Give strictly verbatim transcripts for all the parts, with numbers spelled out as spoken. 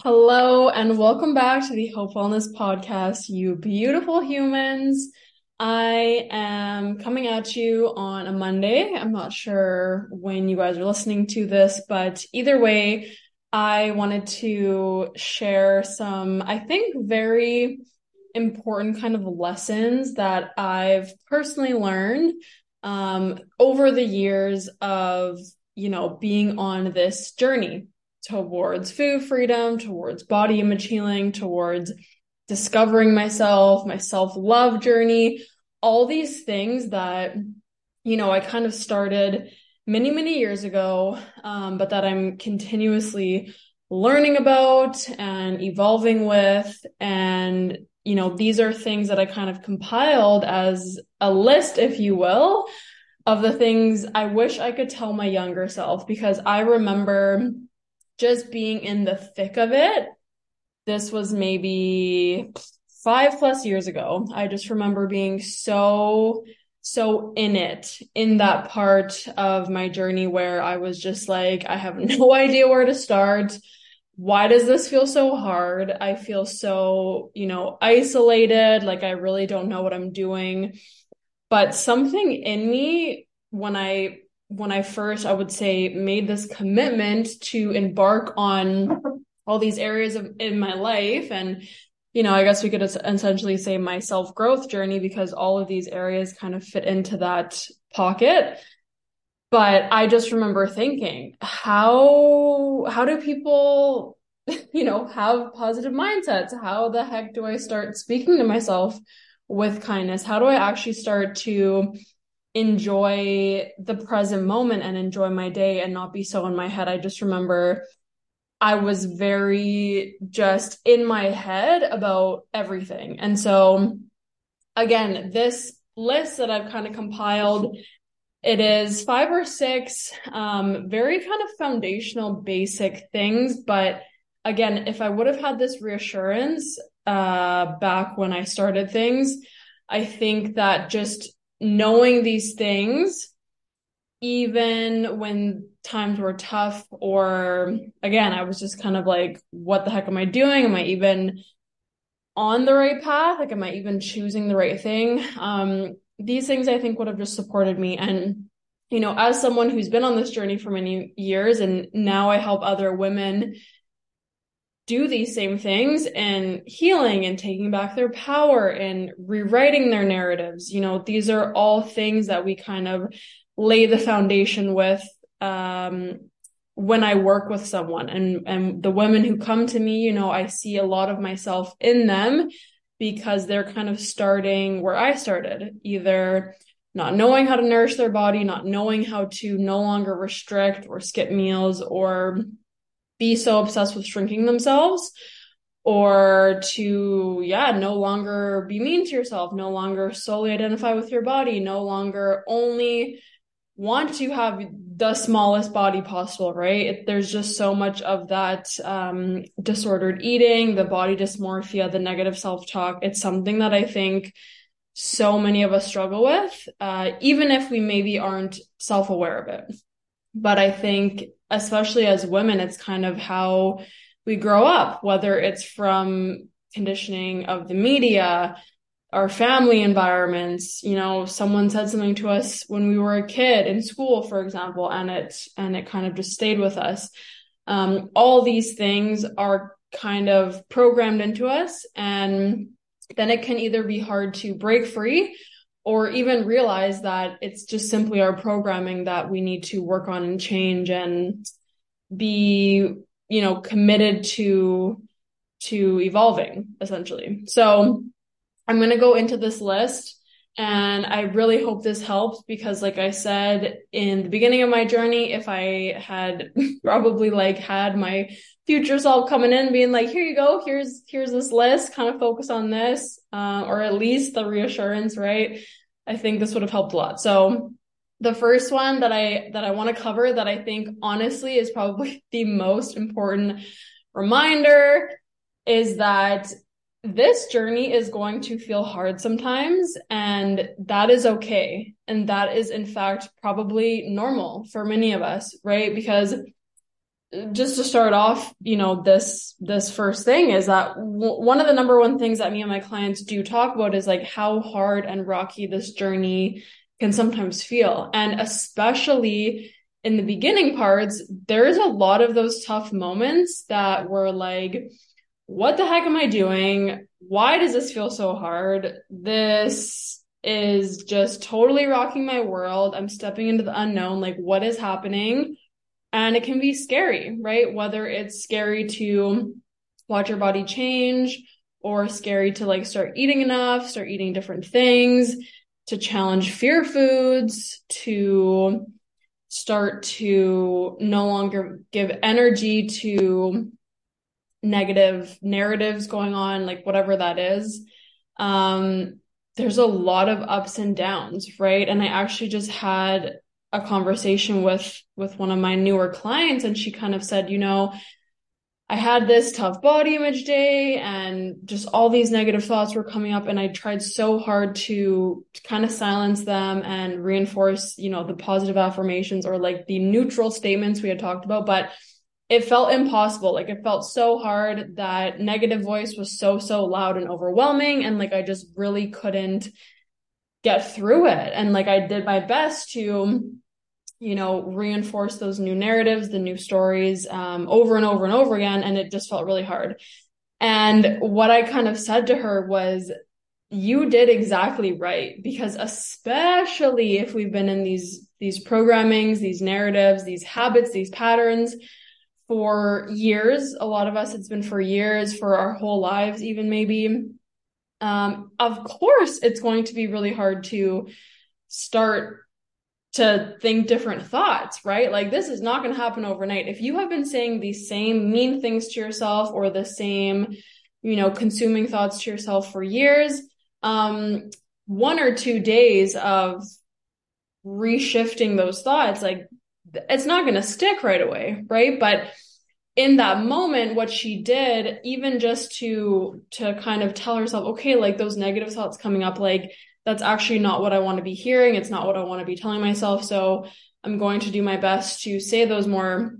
Hello and welcome back to the Hopefulness Podcast, you beautiful humans. I am coming at you on a Monday. I'm not sure when you guys are listening to this, but either way, I wanted to share some, I think, very important kind of lessons that I've personally learned um, over the years of, you know, being on this journey towards food freedom, towards body image healing, towards discovering myself, my self-love journey, all these things that, you know, I kind of started many, many years ago, um, but that I'm continuously learning about and evolving with. And, you know, these are things that I kind of compiled as a list, if you will, of the things I wish I could tell my younger self, because I remember just being in the thick of it. This was maybe five plus years ago. I just remember being so, so in it, in that part of my journey where I was just like, I have no idea where to start. Why does this feel so hard? I feel so, you know, isolated. Like, I really don't know what I'm doing. But something in me, when I when I first, I would say, made this commitment to embark on all these areas of in my life. And, you know, I guess we could essentially say my self-growth journey, because all of these areas kind of fit into that pocket. But I just remember thinking, how, how do people, you know, have positive mindsets? How the heck do I start speaking to myself with kindness? How do I actually start to enjoy the present moment and enjoy my day and not be so in my head? I just remember I was very just in my head about everything. And so again, this list that I've kind of compiled, it is five or six um, very kind of foundational, basic things. But again, if I would have had this reassurance uh, back when I started things, I think that just knowing these things, even when times were tough, or again, I was just kind of like, what the heck am I doing? Am I even on the right path? Like, am I even choosing the right thing? Um, these things I think would have just supported me. And, you know, as someone who's been on this journey for many years, and now I help other women do these same things and healing and taking back their power and rewriting their narratives. You know, these are all things that we kind of lay the foundation with um, when I work with someone. And, and the women who come to me, you know, I see a lot of myself in them, because they're kind of starting where I started, either not knowing how to nourish their body, not knowing how to no longer restrict or skip meals or be so obsessed with shrinking themselves, or to, yeah, no longer be mean to yourself, no longer solely identify with your body, no longer only want to have the smallest body possible, right? It, there's just so much of that um, disordered eating, the body dysmorphia, the negative self-talk. It's something that I think so many of us struggle with, uh, even if we maybe aren't self-aware of it. But I think, especially as women, it's kind of how we grow up, whether it's from conditioning of the media, our family environments. You know, someone said something to us when we were a kid in school, for example, and it, and it kind of just stayed with us. Um, all these things are kind of programmed into us, and then it can either be hard to break free or even realize that it's just simply our programming that we need to work on and change and be, you know, committed to, to evolving, essentially. So I'm going to go into this list, and I really hope this helps, because like I said, in the beginning of my journey, if I had probably like had my future self coming in being like, here you go, here's, here's this list, kind of focus on this, uh, or at least the reassurance, right? I think this would have helped a lot. So the first one that I, that I want to cover, that I think honestly is probably the most important reminder, is that this journey is going to feel hard sometimes, and that is okay. And that is in fact, probably normal for many of us, right? Because just to start off, you know, this this first thing is that w- one of the number one things that me and my clients do talk about is like how hard and rocky this journey can sometimes feel. And especially in the beginning parts, there's a lot of those tough moments that were like, what the heck am I doing? Why does this feel so hard? This is just totally rocking my world. I'm stepping into the unknown. Like, what is happening? And it can be scary, right? Whether it's scary to watch your body change, or scary to like start eating enough, start eating different things, to challenge fear foods, to start to no longer give energy to negative narratives going on, like whatever that is. Um, there's a lot of ups and downs, right? And I actually just had a conversation with, with one of my newer clients, and she kind of said, you know, I had this tough body image day and just all these negative thoughts were coming up, and I tried so hard to kind of silence them and reinforce, you know, the positive affirmations or like the neutral statements we had talked about, but it felt impossible. Like it felt so hard. That negative voice was so, so loud and overwhelming. And like, I just really couldn't get through it. And like, I did my best to, you know, reinforce those new narratives, the new stories, um, over and over and over again. And it just felt really hard. And what I kind of said to her was, you did exactly right. Because especially if we've been in these, these programmings, these narratives, these habits, these patterns, for years, a lot of us, it's been for years, for our whole lives, even maybe, um, of course, it's going to be really hard to start to think different thoughts, right? Like this is not going to happen overnight. If you have been saying the same mean things to yourself or the same, you know, consuming thoughts to yourself for years, um, one or two days of reshifting those thoughts, like it's not going to stick right away, right? But in that moment, what she did, even just to to kind of tell herself, okay, like those negative thoughts coming up, like that's actually not what I want to be hearing. It's not what I want to be telling myself. So I'm going to do my best to say those more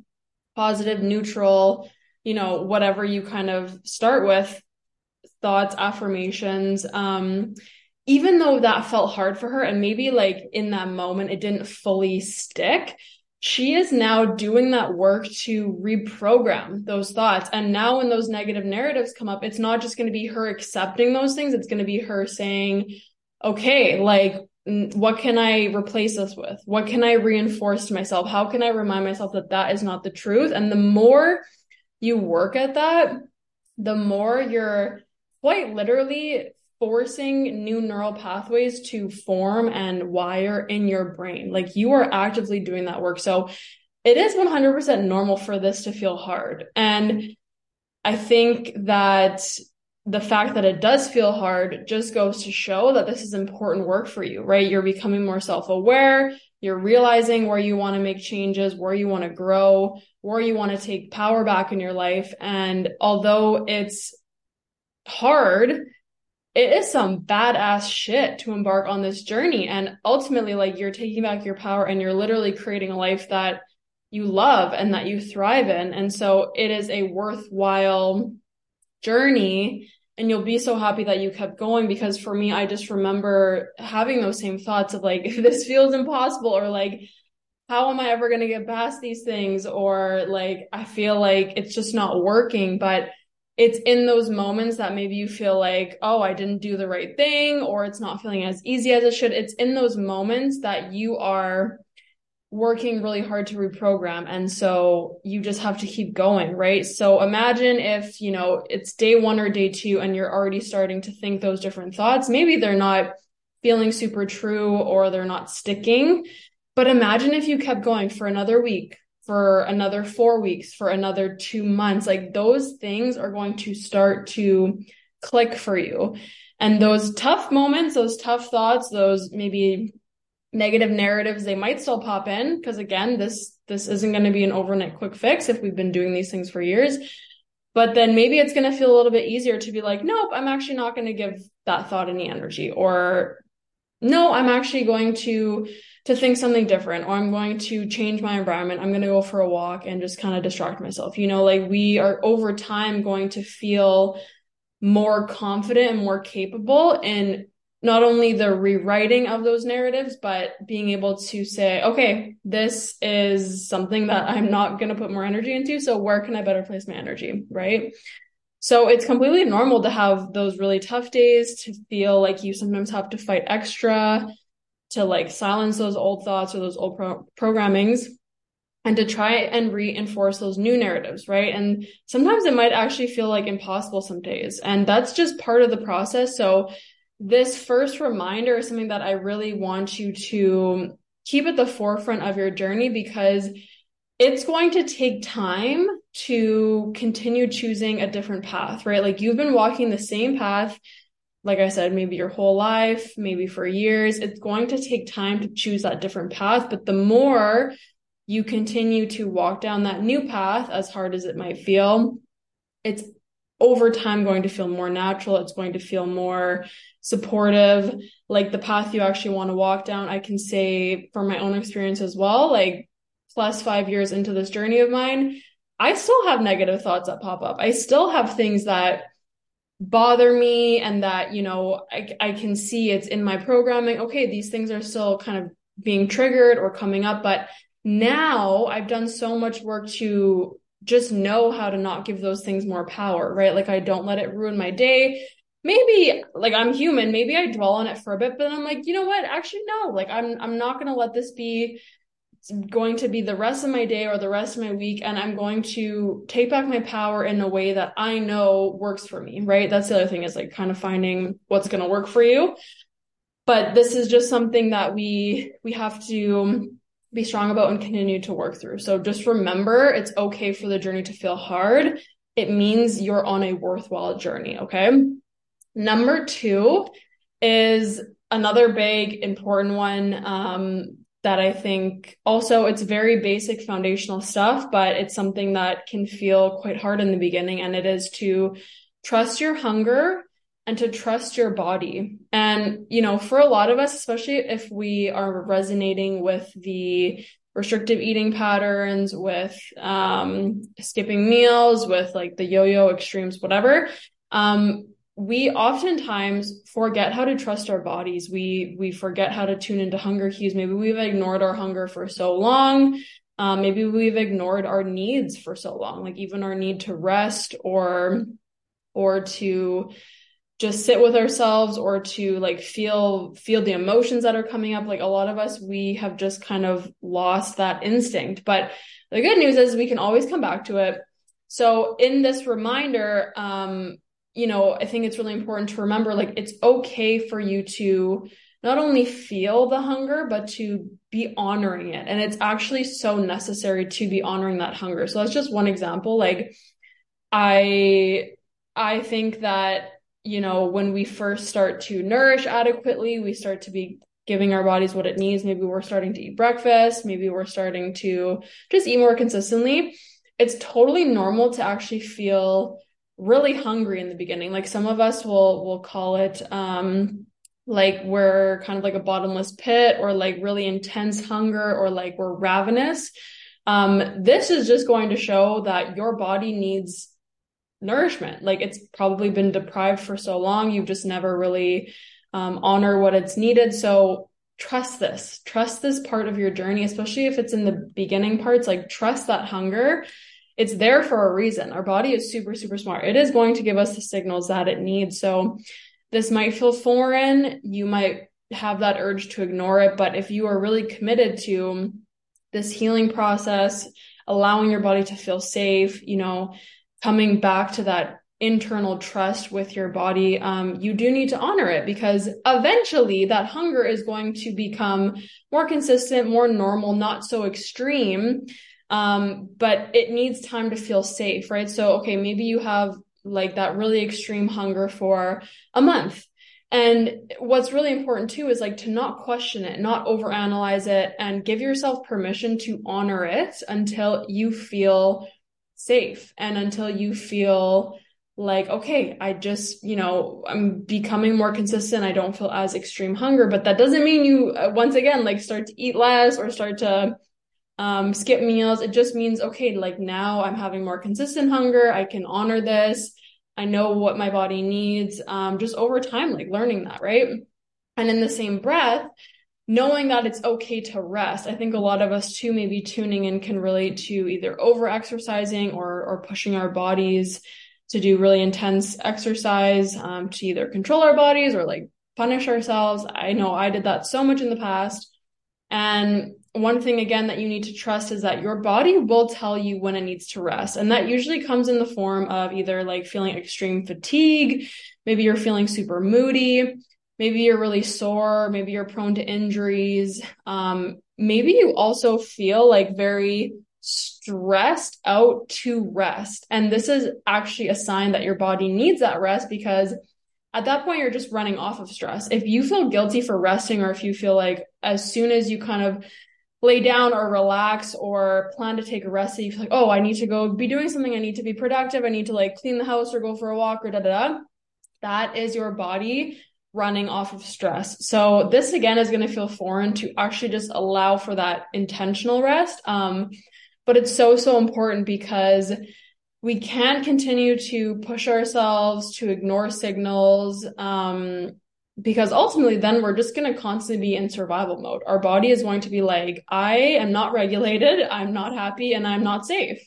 positive, neutral, you know, whatever you kind of start with, thoughts, affirmations, um, even though that felt hard for her. And maybe like in that moment, it didn't fully stick. She is now doing that work to reprogram those thoughts. And now when those negative narratives come up, it's not just going to be her accepting those things. It's going to be her saying, okay, like, what can I replace this with? What can I reinforce to myself? How can I remind myself that that is not the truth? And the more you work at that, the more you're quite literally forcing new neural pathways to form and wire in your brain. Like you are actively doing that work. So it is one hundred percent normal for this to feel hard. And I think that the fact that it does feel hard just goes to show that this is important work for you, right? You're becoming more self-aware. You're realizing where you want to make changes, where you want to grow, where you want to take power back in your life. And although it's hard, it is some badass shit to embark on this journey. And ultimately, like you're taking back your power and you're literally creating a life that you love and that you thrive in. And so it is a worthwhile journey, and you'll be so happy that you kept going. Because for me, I just remember having those same thoughts of like, this feels impossible, or like, how am I ever going to get past these things? Or like, I feel like it's just not working. But it's in those moments that maybe you feel like, oh, I didn't do the right thing, or it's not feeling as easy as it should. It's in those moments that you are working really hard to reprogram. And so you just have to keep going, right? So imagine if, you know, it's day one or day two and you're already starting to think those different thoughts. Maybe they're not feeling super true or they're not sticking. But imagine if you kept going for another week, for another four weeks, for another two months, like those things are going to start to click for you. And those tough moments, those tough thoughts, those maybe negative narratives, they might still pop in. Because again, this, this isn't going to be an overnight quick fix if we've been doing these things for years. But then maybe it's going to feel a little bit easier to be like, nope, I'm actually not going to give that thought any energy, or no, I'm actually going to to think something different, or I'm going to change my environment. I'm going to go for a walk and just kind of distract myself. You know, like we are over time going to feel more confident and more capable in not only the rewriting of those narratives, but being able to say, okay, this is something that I'm not going to put more energy into. So where can I better place my energy? Right. So it's completely normal to have those really tough days, to feel like you sometimes have to fight extra, to like silence those old thoughts or those old pro- programmings, and to try and reinforce those new narratives, right? And sometimes it might actually feel like impossible some days, and that's just part of the process. So this first reminder is something that I really want you to keep at the forefront of your journey, because it's going to take time to continue choosing a different path, right? Like you've been walking the same path, like I said, maybe your whole life, maybe for years. It's going to take time to choose that different path. But the more you continue to walk down that new path, as hard as it might feel, it's over time going to feel more natural. It's going to feel more supportive, like the path you actually want to walk down. I can say from my own experience as well, like plus five years into this journey of mine, I still have negative thoughts that pop up. I still have things that bother me and that, you know, I, I can see it's in my programming. Okay, these things are still kind of being triggered or coming up, but now I've done so much work to just know how to not give those things more power, right? Like I don't let it ruin my day. Maybe like I'm human, maybe I dwell on it for a bit, but then I'm like, you know what? Actually, no, like I'm, I'm not going to let this be going to be the rest of my day or the rest of my week. And I'm going to take back my power in a way that I know works for me, right? That's the other thing, is like kind of finding what's going to work for you. But this is just something that we, we have to be strong about and continue to work through. So just remember, it's okay for the journey to feel hard. It means you're on a worthwhile journey. Okay. Number two is another big important one. Um, that I think also it's very basic foundational stuff, but it's something that can feel quite hard in the beginning. And it is to trust your hunger and to trust your body. And, you know, for a lot of us, especially if we are resonating with the restrictive eating patterns, with um, skipping meals, with like the yo-yo extremes, whatever, um, we oftentimes forget how to trust our bodies. We we forget how to tune into hunger cues. Maybe we've ignored our hunger for so long. Um, maybe we've ignored our needs for so long, like even our need to rest or or to just sit with ourselves or to like feel feel the emotions that are coming up. Like a lot of us, we have just kind of lost that instinct. But the good news is we can always come back to it. So in this reminder, um, you know, I think it's really important to remember, like, it's okay for you to not only feel the hunger, but to be honoring it. And it's actually so necessary to be honoring that hunger. So that's just one example. Like, I, I think that, you know, when we first start to nourish adequately, we start to be giving our bodies what it needs. Maybe we're starting to eat breakfast. Maybe we're starting to just eat more consistently. It's totally normal to actually feel really hungry in the beginning. Like some of us will will call it um like we're kind of like a bottomless pit, or like really intense hunger, or like we're ravenous. Um this is just going to show that your body needs nourishment. Like it's probably been deprived for so long, you've just never really um honored what it's needed. So trust this trust this part of your journey, especially if it's in the beginning parts. Like trust that hunger. It's there for a reason. Our body is super, super smart. It is going to give us the signals that it needs. So this might feel foreign. You might have that urge to ignore it. But if you are really committed to this healing process, allowing your body to feel safe, you know, coming back to that internal trust with your body, um, you do need to honor it, because eventually that hunger is going to become more consistent, more normal, not so extreme. Um, but it needs time to feel safe, right? So, okay, maybe you have like that really extreme hunger for a month. And what's really important too is like to not question it, not overanalyze it, and give yourself permission to honor it until you feel safe and until you feel like, okay, I just, you know, I'm becoming more consistent. I don't feel as extreme hunger, but that doesn't mean you, once again, like start to eat less or start to um, skip meals. It just means, okay, like now I'm having more consistent hunger. I can honor this. I know what my body needs, um, just over time, like learning that, right? And in the same breath, knowing that it's okay to rest. I think a lot of us too, maybe tuning in, can relate to either over-exercising or, or pushing our bodies to do really intense exercise, um, to either control our bodies or like punish ourselves. I know I did that so much in the past. And one thing again that you need to trust is that your body will tell you when it needs to rest. And that usually comes in the form of either like feeling extreme fatigue, maybe you're feeling super moody, maybe you're really sore, maybe you're prone to injuries. Um, maybe you also feel like very stressed out to rest. And this is actually a sign that your body needs that rest, because at that point, you're just running off of stress. If you feel guilty for resting, or if you feel like as soon as you kind of lay down or relax or plan to take a rest, you feel like, oh, I need to go be doing something. I need to be productive. I need to like clean the house or go for a walk or da da da. That is your body running off of stress. So this again is going to feel foreign to actually just allow for that intentional rest. Um, but it's so, so important, because we can't continue to push ourselves to ignore signals, um, because ultimately then we're just going to constantly be in survival mode. Our body is going to be like, I am not regulated, I'm not happy, and I'm not safe.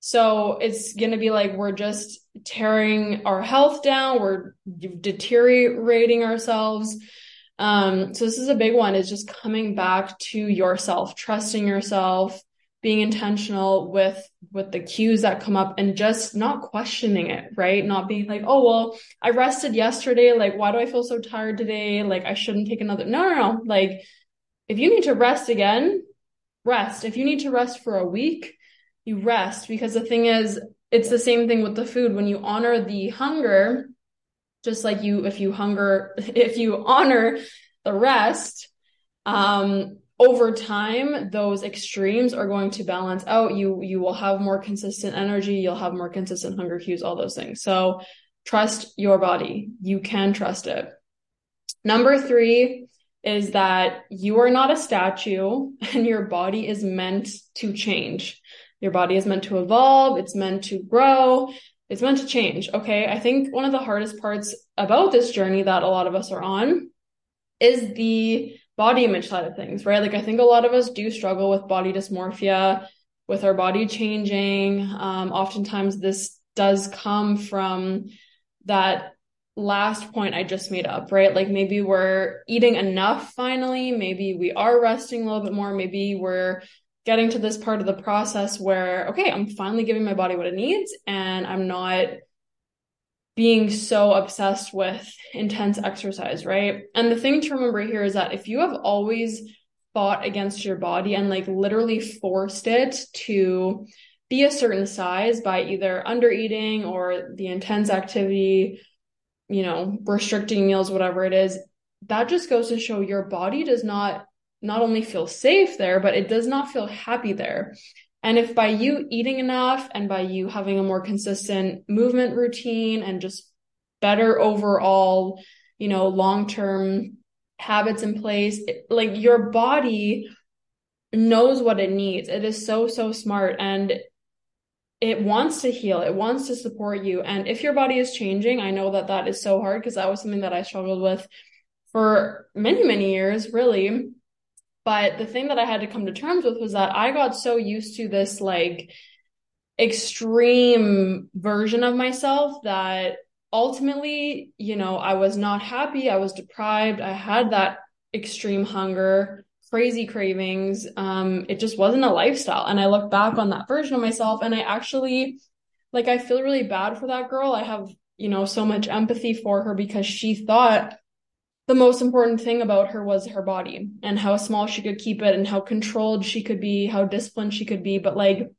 So it's going to be like, we're just tearing our health down. We're deteriorating ourselves. Um, so this is a big one, is just coming back to yourself, trusting yourself, being intentional with, with the cues that come up, and just not questioning it, right? Not being like, oh, well, I rested yesterday. Like, why do I feel so tired today? Like, I shouldn't take another. No, no, no. Like, if you need to rest again, rest. If you need to rest for a week, you rest. Because the thing is, it's the same thing with the food. When you honor the hunger, just like you, if you hunger, if you honor the rest, um, over time, those extremes are going to balance out. You, you will have more consistent energy. You'll have more consistent hunger cues, all those things. So trust your body. You can trust it. Number three is that you are not a statue, and your body is meant to change. Your body is meant to evolve. It's meant to grow. It's meant to change. Okay. I think one of the hardest parts about this journey that a lot of us are on is the body image side of things, right? Like, I think a lot of us do struggle with body dysmorphia, with our body changing. Um, oftentimes this does come from that last point I just made up, right? Like, maybe we're eating enough finally. Maybe we are resting a little bit more. Maybe we're getting to this part of the process where, okay, I'm finally giving my body what it needs, and I'm not being so obsessed with intense exercise, right? And the thing to remember here is that if you have always fought against your body and like literally forced it to be a certain size by either under eating or the intense activity, you know, restricting meals, whatever it is, that just goes to show your body does not not only feel safe there, but it does not feel happy there. And if by you eating enough and by you having a more consistent movement routine and just better overall, you know, long-term habits in place, it, like your body knows what it needs. It is so, so smart, and it wants to heal. It wants to support you. And if your body is changing, I know that that is so hard, because that was something that I struggled with for many, many years, really. But the thing that I had to come to terms with was that I got so used to this like extreme version of myself that ultimately, you know, I was not happy. I was deprived. I had that extreme hunger, crazy cravings. Um, it just wasn't a lifestyle. And I look back on that version of myself, and I actually, like, I feel really bad for that girl. I have, you know, so much empathy for her, because she thought the most important thing about her was her body and how small she could keep it and how controlled she could be, how disciplined she could be. But like,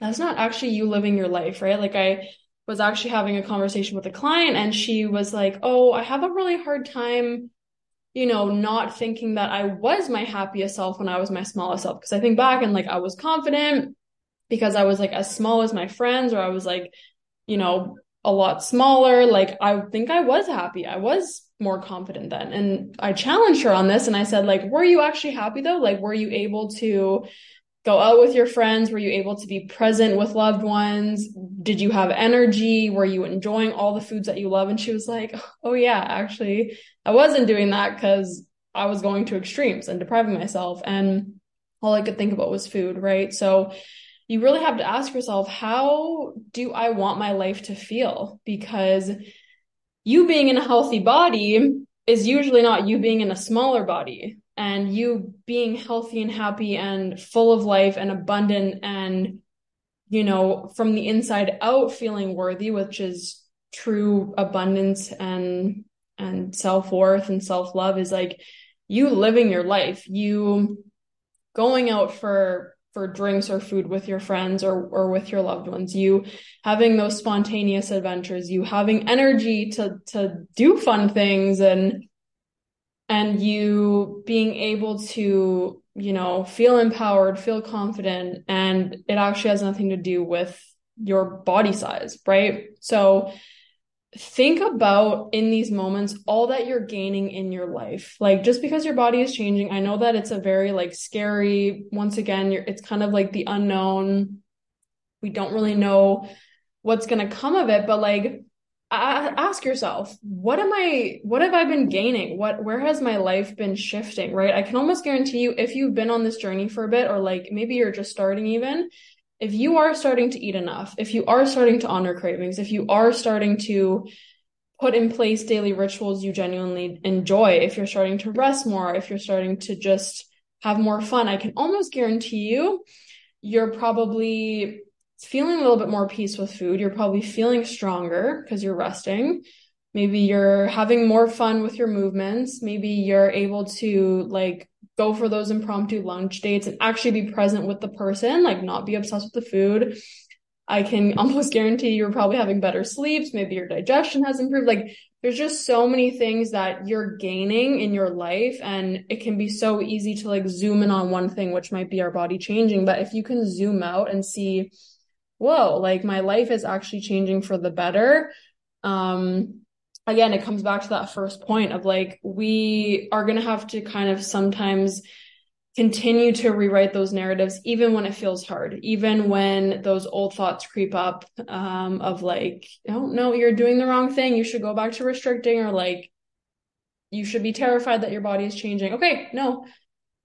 that's not actually you living your life, right? Like, I was actually having a conversation with a client, and she was like, oh, I have a really hard time, you know, not thinking that I was my happiest self when I was my smallest self. Cause I think back and like, I was confident because I was like as small as my friends, or I was like, you know, a lot smaller, like I think I was happy. I was more confident then. And I challenged her on this. And I said, like, were you actually happy though? Like, were you able to go out with your friends? Were you able to be present with loved ones? Did you have energy? Were you enjoying all the foods that you love? And she was like, oh yeah, actually I wasn't doing that because I was going to extremes and depriving myself. And all I could think about was food. Right. So you really have to ask yourself, how do I want my life to feel? Because you being in a healthy body is usually not you being in a smaller body, and you being healthy and happy and full of life and abundant and, you know, from the inside out feeling worthy, which is true abundance and, and self-worth and self-love, is like you living your life, you going out for for drinks or food with your friends or or with your loved ones, you having those spontaneous adventures, you having energy to to do fun things, and and you being able to, you know, feel empowered, feel confident, and it actually has nothing to do with your body size, right? So think about in these moments all that you're gaining in your life. Like, just because your body is changing, I know that it's a very like scary, once again, you're, it's kind of like the unknown. We don't really know what's going to come of it, but like ask yourself, what am I, what have I been gaining? What, where has my life been shifting, right? I can almost guarantee you, if you've been on this journey for a bit, or like maybe you're just starting even, if you are starting to eat enough, if you are starting to honor cravings, if you are starting to put in place daily rituals you genuinely enjoy, if you're starting to rest more, if you're starting to just have more fun, I can almost guarantee you, you're probably feeling a little bit more peace with food. You're probably feeling stronger because you're resting. Maybe you're having more fun with your movements. Maybe you're able to like go for those impromptu lunch dates and actually be present with the person, like not be obsessed with the food. I can almost guarantee you're probably having better sleeps. Maybe your digestion has improved. Like there's just so many things that you're gaining in your life, and it can be so easy to like zoom in on one thing, which might be our body changing. But if you can zoom out and see, whoa, like my life is actually changing for the better. Um, Again, it comes back to that first point of like, we are going to have to kind of sometimes continue to rewrite those narratives, even when it feels hard, even when those old thoughts creep up um, of like, oh no, you're doing the wrong thing. You should go back to restricting, or like, you should be terrified that your body is changing. Okay, no,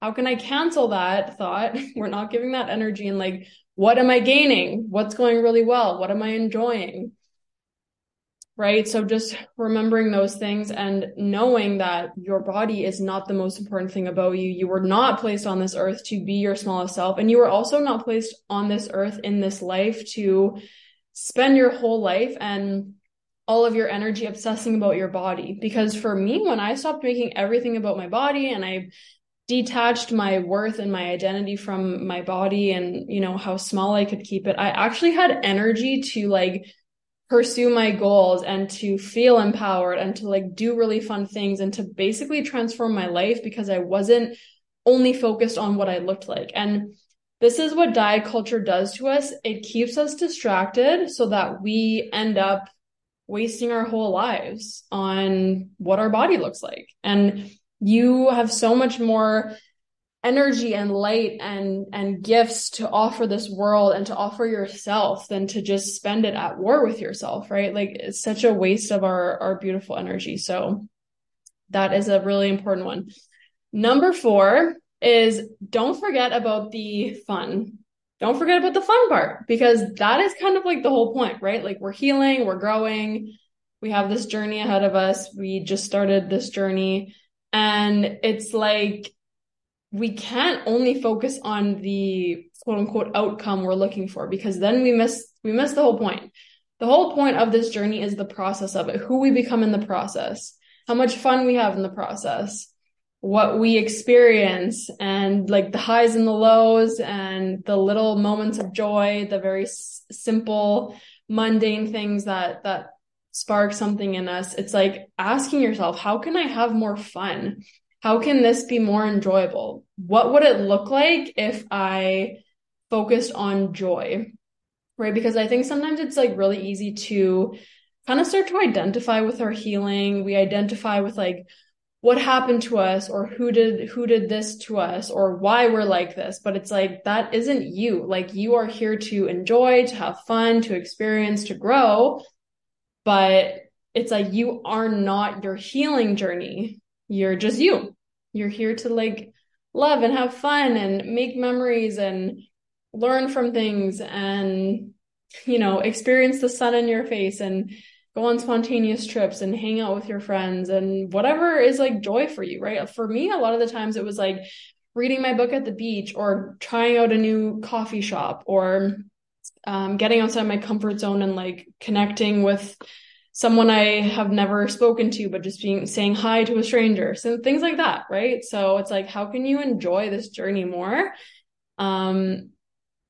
how can I cancel that thought? We're not giving that energy. And like, what am I gaining? What's going really well? What am I enjoying? Right? So just remembering those things and knowing that your body is not the most important thing about you. You were not placed on this earth to be your smallest self. And you were also not placed on this earth in this life to spend your whole life and all of your energy obsessing about your body. Because for me, when I stopped making everything about my body and I detached my worth and my identity from my body and, you know, how small I could keep it, I actually had energy to like pursue my goals and to feel empowered and to like do really fun things and to basically transform my life, because I wasn't only focused on what I looked like. And this is what diet culture does to us. It keeps us distracted so that we end up wasting our whole lives on what our body looks like. And you have so much more energy and light and and gifts to offer this world and to offer yourself than to just spend it at war with yourself, right? Like it's such a waste of our our beautiful energy. So that is a really important one. Number four is don't forget about the fun. Don't forget about the fun part, because that is kind of like the whole point, right? Like we're healing, we're growing, we have this journey ahead of us. We just started this journey, and it's like we can't only focus on the quote unquote outcome we're looking for, because then we miss, we miss the whole point. The whole point of this journey is the process of it, who we become in the process, how much fun we have in the process, what we experience, and like the highs and the lows and the little moments of joy, the very s- simple, mundane things that, that spark something in us. It's like asking yourself, how can I have more fun? How can this be more enjoyable? What would it look like if I focused on joy, right? Because I think sometimes it's like really easy to kind of start to identify with our healing. We identify with like what happened to us, or who did, who did this to us, or why we're like this. But it's like, that isn't you. Like, you are here to enjoy, to have fun, to experience, to grow. But it's like, you are not your healing journey. You're just you. You're here to like love and have fun and make memories and learn from things and, you know, experience the sun in your face and go on spontaneous trips and hang out with your friends and whatever is like joy for you, right? For me, a lot of the times it was like reading my book at the beach or trying out a new coffee shop or um, getting outside my comfort zone and like connecting with someone I have never spoken to, but just being saying hi to a stranger, so things like that, right? So it's like, how can you enjoy this journey more? Um,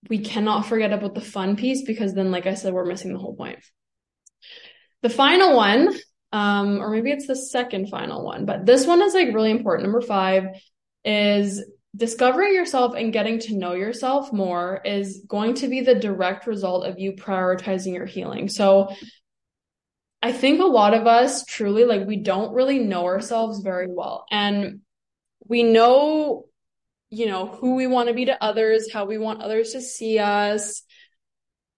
we cannot forget about the fun piece, because then, like I said, we're missing the whole point. The final one, um, or maybe it's the second final one, but this one is like really important. Number five is discovering yourself and getting to know yourself more is going to be the direct result of you prioritizing your healing. So I think a lot of us truly, like, we don't really know ourselves very well. And we know, you know, who we want to be to others, how we want others to see us,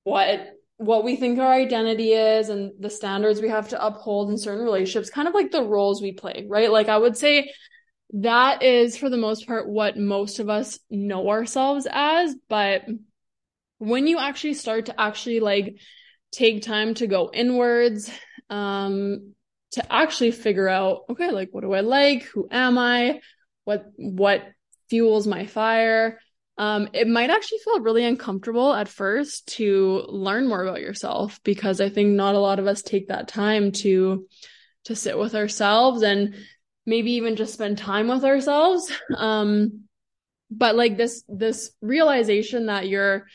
what what we think our identity is, and the standards we have to uphold in certain relationships, kind of like the roles we play, right? Like, I would say that is, for the most part, what most of us know ourselves as. But when you actually start to actually like take time to go inwards, um, to actually figure out, okay, like, what do I like? Who am I? What, what fuels my fire? Um, it might actually feel really uncomfortable at first to learn more about yourself, because I think not a lot of us take that time to, to sit with ourselves and maybe even just spend time with ourselves. Um, but like this, this realization that you're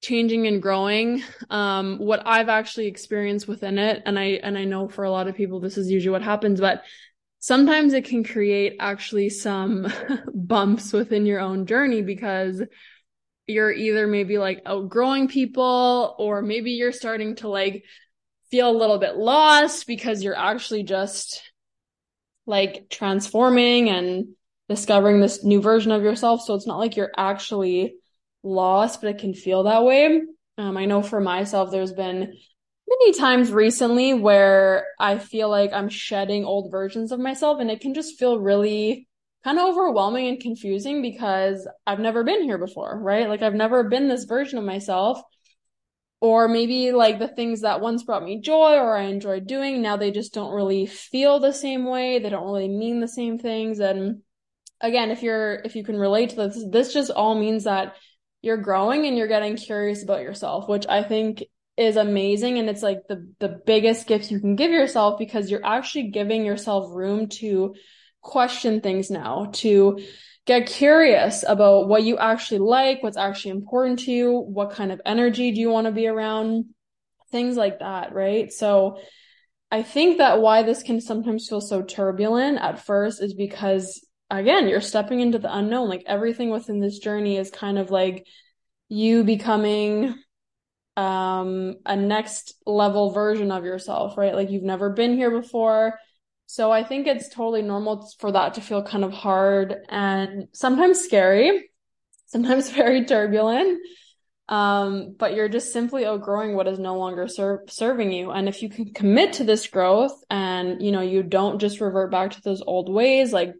changing and growing, um, what I've actually experienced within it. And I, and I know for a lot of people, this is usually what happens, but sometimes it can create actually some bumps within your own journey, because you're either maybe like outgrowing people, or maybe you're starting to like feel a little bit lost because you're actually just like transforming and discovering this new version of yourself. So it's not like you're actually lost, but it can feel that way. Um, I know for myself, there's been many times recently where I feel like I'm shedding old versions of myself, and it can just feel really kind of overwhelming and confusing, because I've never been here before, right? Like, I've never been this version of myself, or maybe like the things that once brought me joy or I enjoyed doing, now they just don't really feel the same way. They don't really mean the same things. And again, if you're, if you can relate to this, this just all means that you're growing and you're getting curious about yourself, which I think is amazing. And it's like the the biggest gift you can give yourself, because you're actually giving yourself room to question things now, to get curious about what you actually like, what's actually important to you, what kind of energy do you want to be around, things like that, right? So I think that why this can sometimes feel so turbulent at first is because, again, you're stepping into the unknown. Like, everything within this journey is kind of like you becoming um a next level version of yourself, right? Like, you've never been here before. So I think it's totally normal for that to feel kind of hard and sometimes scary, sometimes very turbulent. Um, but you're just simply outgrowing what is no longer ser- serving you. And if you can commit to this growth and, you know, you don't just revert back to those old ways, like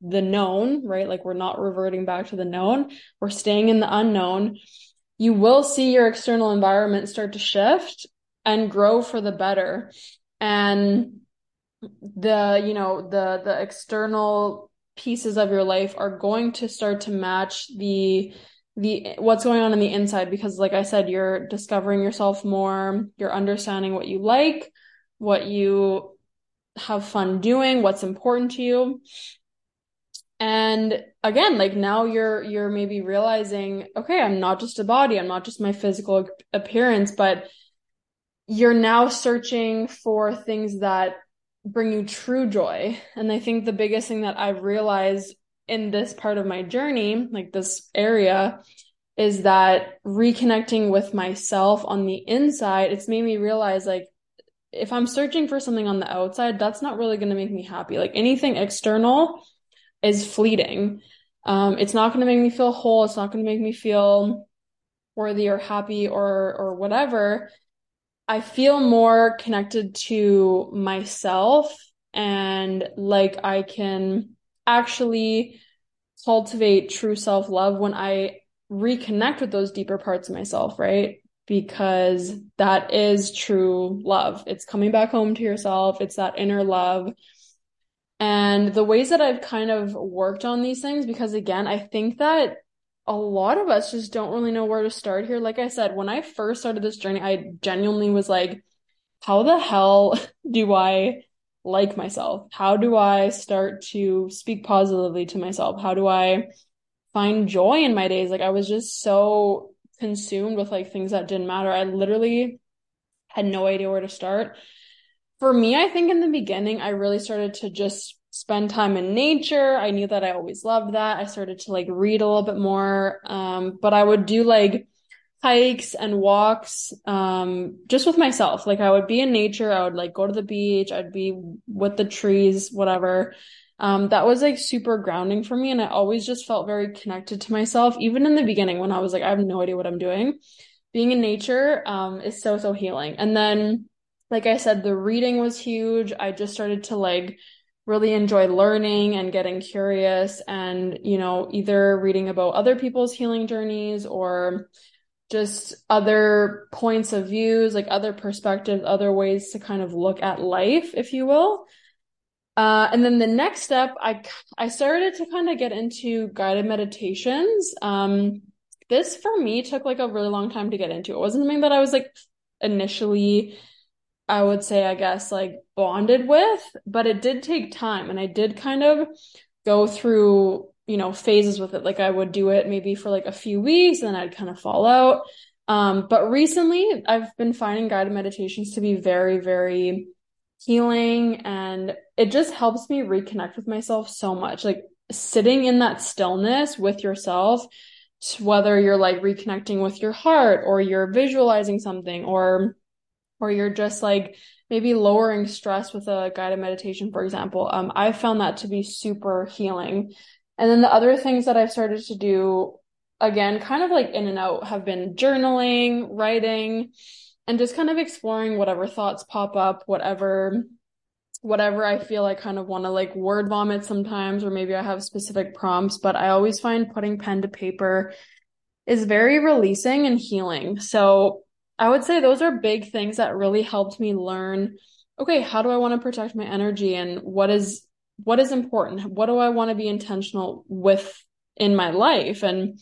the known, right? Like, we're not reverting back to the known, we're staying in the unknown. You will see your external environment start to shift and grow for the better. And the, you know, the, the external pieces of your life are going to start to match the, the, what's going on in the inside, because like I said, you're discovering yourself more, you're understanding what you like, what you have fun doing, what's important to you. And again, like, now you're, you're maybe realizing, okay, I'm not just a body. I'm not just my physical appearance, but you're now searching for things that bring you true joy. And I think the biggest thing that I've realized in this part of my journey, like this area, is that reconnecting with myself on the inside, it's made me realize, like, if I'm searching for something on the outside, that's not really going to make me happy. Like anything external is fleeting. Um, it's not going to make me feel whole. It's not going to make me feel worthy or happy or, or whatever. I feel more connected to myself and like I can actually cultivate true self-love when I reconnect with those deeper parts of myself, right? Because that is true love. It's coming back home to yourself. It's that inner love. And the ways that I've kind of worked on these things, because again, I think that a lot of us just don't really know where to start here. Like I said, when I first started this journey, I genuinely was like, how the hell do I like myself? How do I start to speak positively to myself? How do I find joy in my days? Like I was just so consumed with like things that didn't matter. I literally had no idea where to start. For me, I think in the beginning, I really started to just spend time in nature. I knew that I always loved that. I started to like read a little bit more. Um, but I would do like hikes and walks, um, just with myself. Like I would be in nature. I would like go to the beach. I'd be with the trees, whatever. Um, that was like super grounding for me. And I always just felt very connected to myself. Even in the beginning when I was like, I have no idea what I'm doing. Being in nature, um, is so, so healing. And then, like I said, the reading was huge. I just started to like really enjoy learning and getting curious and, you know, either reading about other people's healing journeys or just other points of views, like other perspectives, other ways to kind of look at life, if you will. Uh, and then the next step, I, I started to kind of get into guided meditations. Um, this for me took like a really long time to get into. It wasn't something that I was like initially, I would say, I guess, like bonded with, but it did take time. And I did kind of go through, you know, phases with it. Like I would do it maybe for like a few weeks and then I'd kind of fall out. Um, but recently I've been finding guided meditations to be very, very healing. And it just helps me reconnect with myself so much. Like sitting in that stillness with yourself, whether you're like reconnecting with your heart or you're visualizing something or, or you're just like maybe lowering stress with a guided meditation, for example, um, I found that to be super healing. And then the other things that I've started to do, again, kind of like in and out, have been journaling, writing, and just kind of exploring whatever thoughts pop up, whatever, whatever I feel I kind of want to like word vomit sometimes, or maybe I have specific prompts, but I always find putting pen to paper is very releasing and healing. So I would say those are big things that really helped me learn, okay, how do I want to protect my energy and what is what is important? What do I want to be intentional with in my life? And,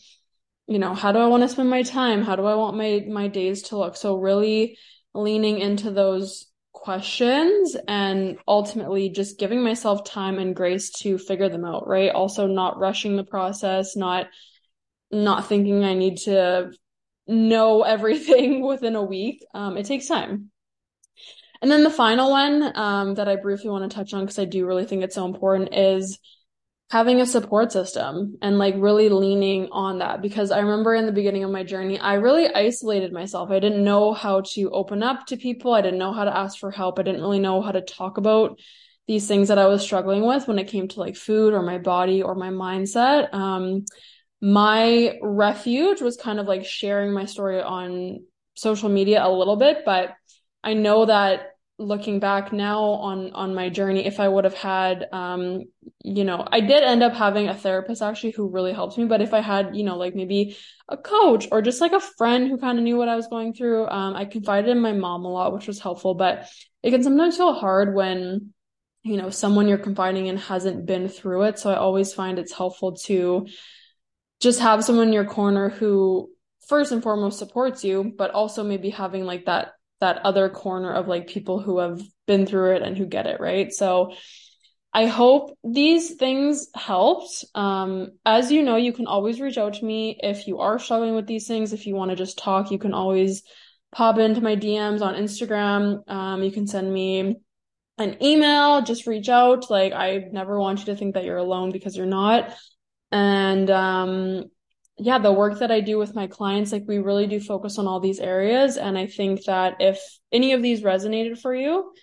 you know, how do I want to spend my time? How do I want my, my days to look? So really leaning into those questions and ultimately just giving myself time and grace to figure them out, right? Also not rushing the process, not not thinking I need to know everything within a week. Um, it takes time. And then the final one, um, that I briefly want to touch on, because I do really think it's so important, is having a support system and like really leaning on that. Because I remember in the beginning of my journey, I really isolated myself. I didn't know how to open up to people. I didn't know how to ask for help. I didn't really know how to talk about these things that I was struggling with when it came to like food or my body or my mindset. Um, My refuge was kind of like sharing my story on social media a little bit, but I know that looking back now on, on my journey, if I would have had, um, you know, I did end up having a therapist actually who really helped me, but if I had, you know, like maybe a coach or just like a friend who kind of knew what I was going through, um, I confided in my mom a lot, which was helpful, but it can sometimes feel hard when, you know, someone you're confiding in hasn't been through it. So I always find it's helpful to just have someone in your corner who first and foremost supports you, but also maybe having like that, that other corner of like people who have been through it and who get it. Right. So I hope these things helped. Um, as you know, you can always reach out to me if you are struggling with these things. If you want to just talk, you can always pop into my D Ms on Instagram. Um, you can send me an email, just reach out. Like I never want you to think that you're alone, because you're not. And, um, yeah, the work that I do with my clients, like, we really do focus on all these areas. And I think that if any of these resonated for you,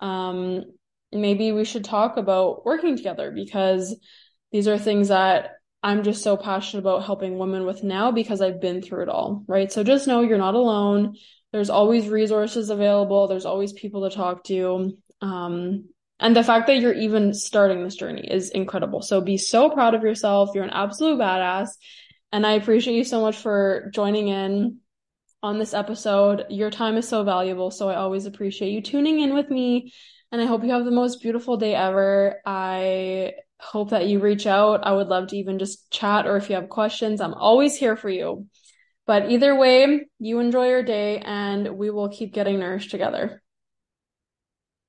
um, maybe we should talk about working together, because these are things that I'm just so passionate about helping women with now, because I've been through it all, right? So just know you're not alone. There's always resources available. There's always people to talk to. Um, and the fact that you're even starting this journey is incredible. So be so proud of yourself. You're an absolute badass. And I appreciate you so much for joining in on this episode. Your time is so valuable. So I always appreciate you tuning in with me. And I hope you have the most beautiful day ever. I hope that you reach out. I would love to even just chat, or if you have questions, I'm always here for you. But either way, you enjoy your day, and we will keep getting nourished together.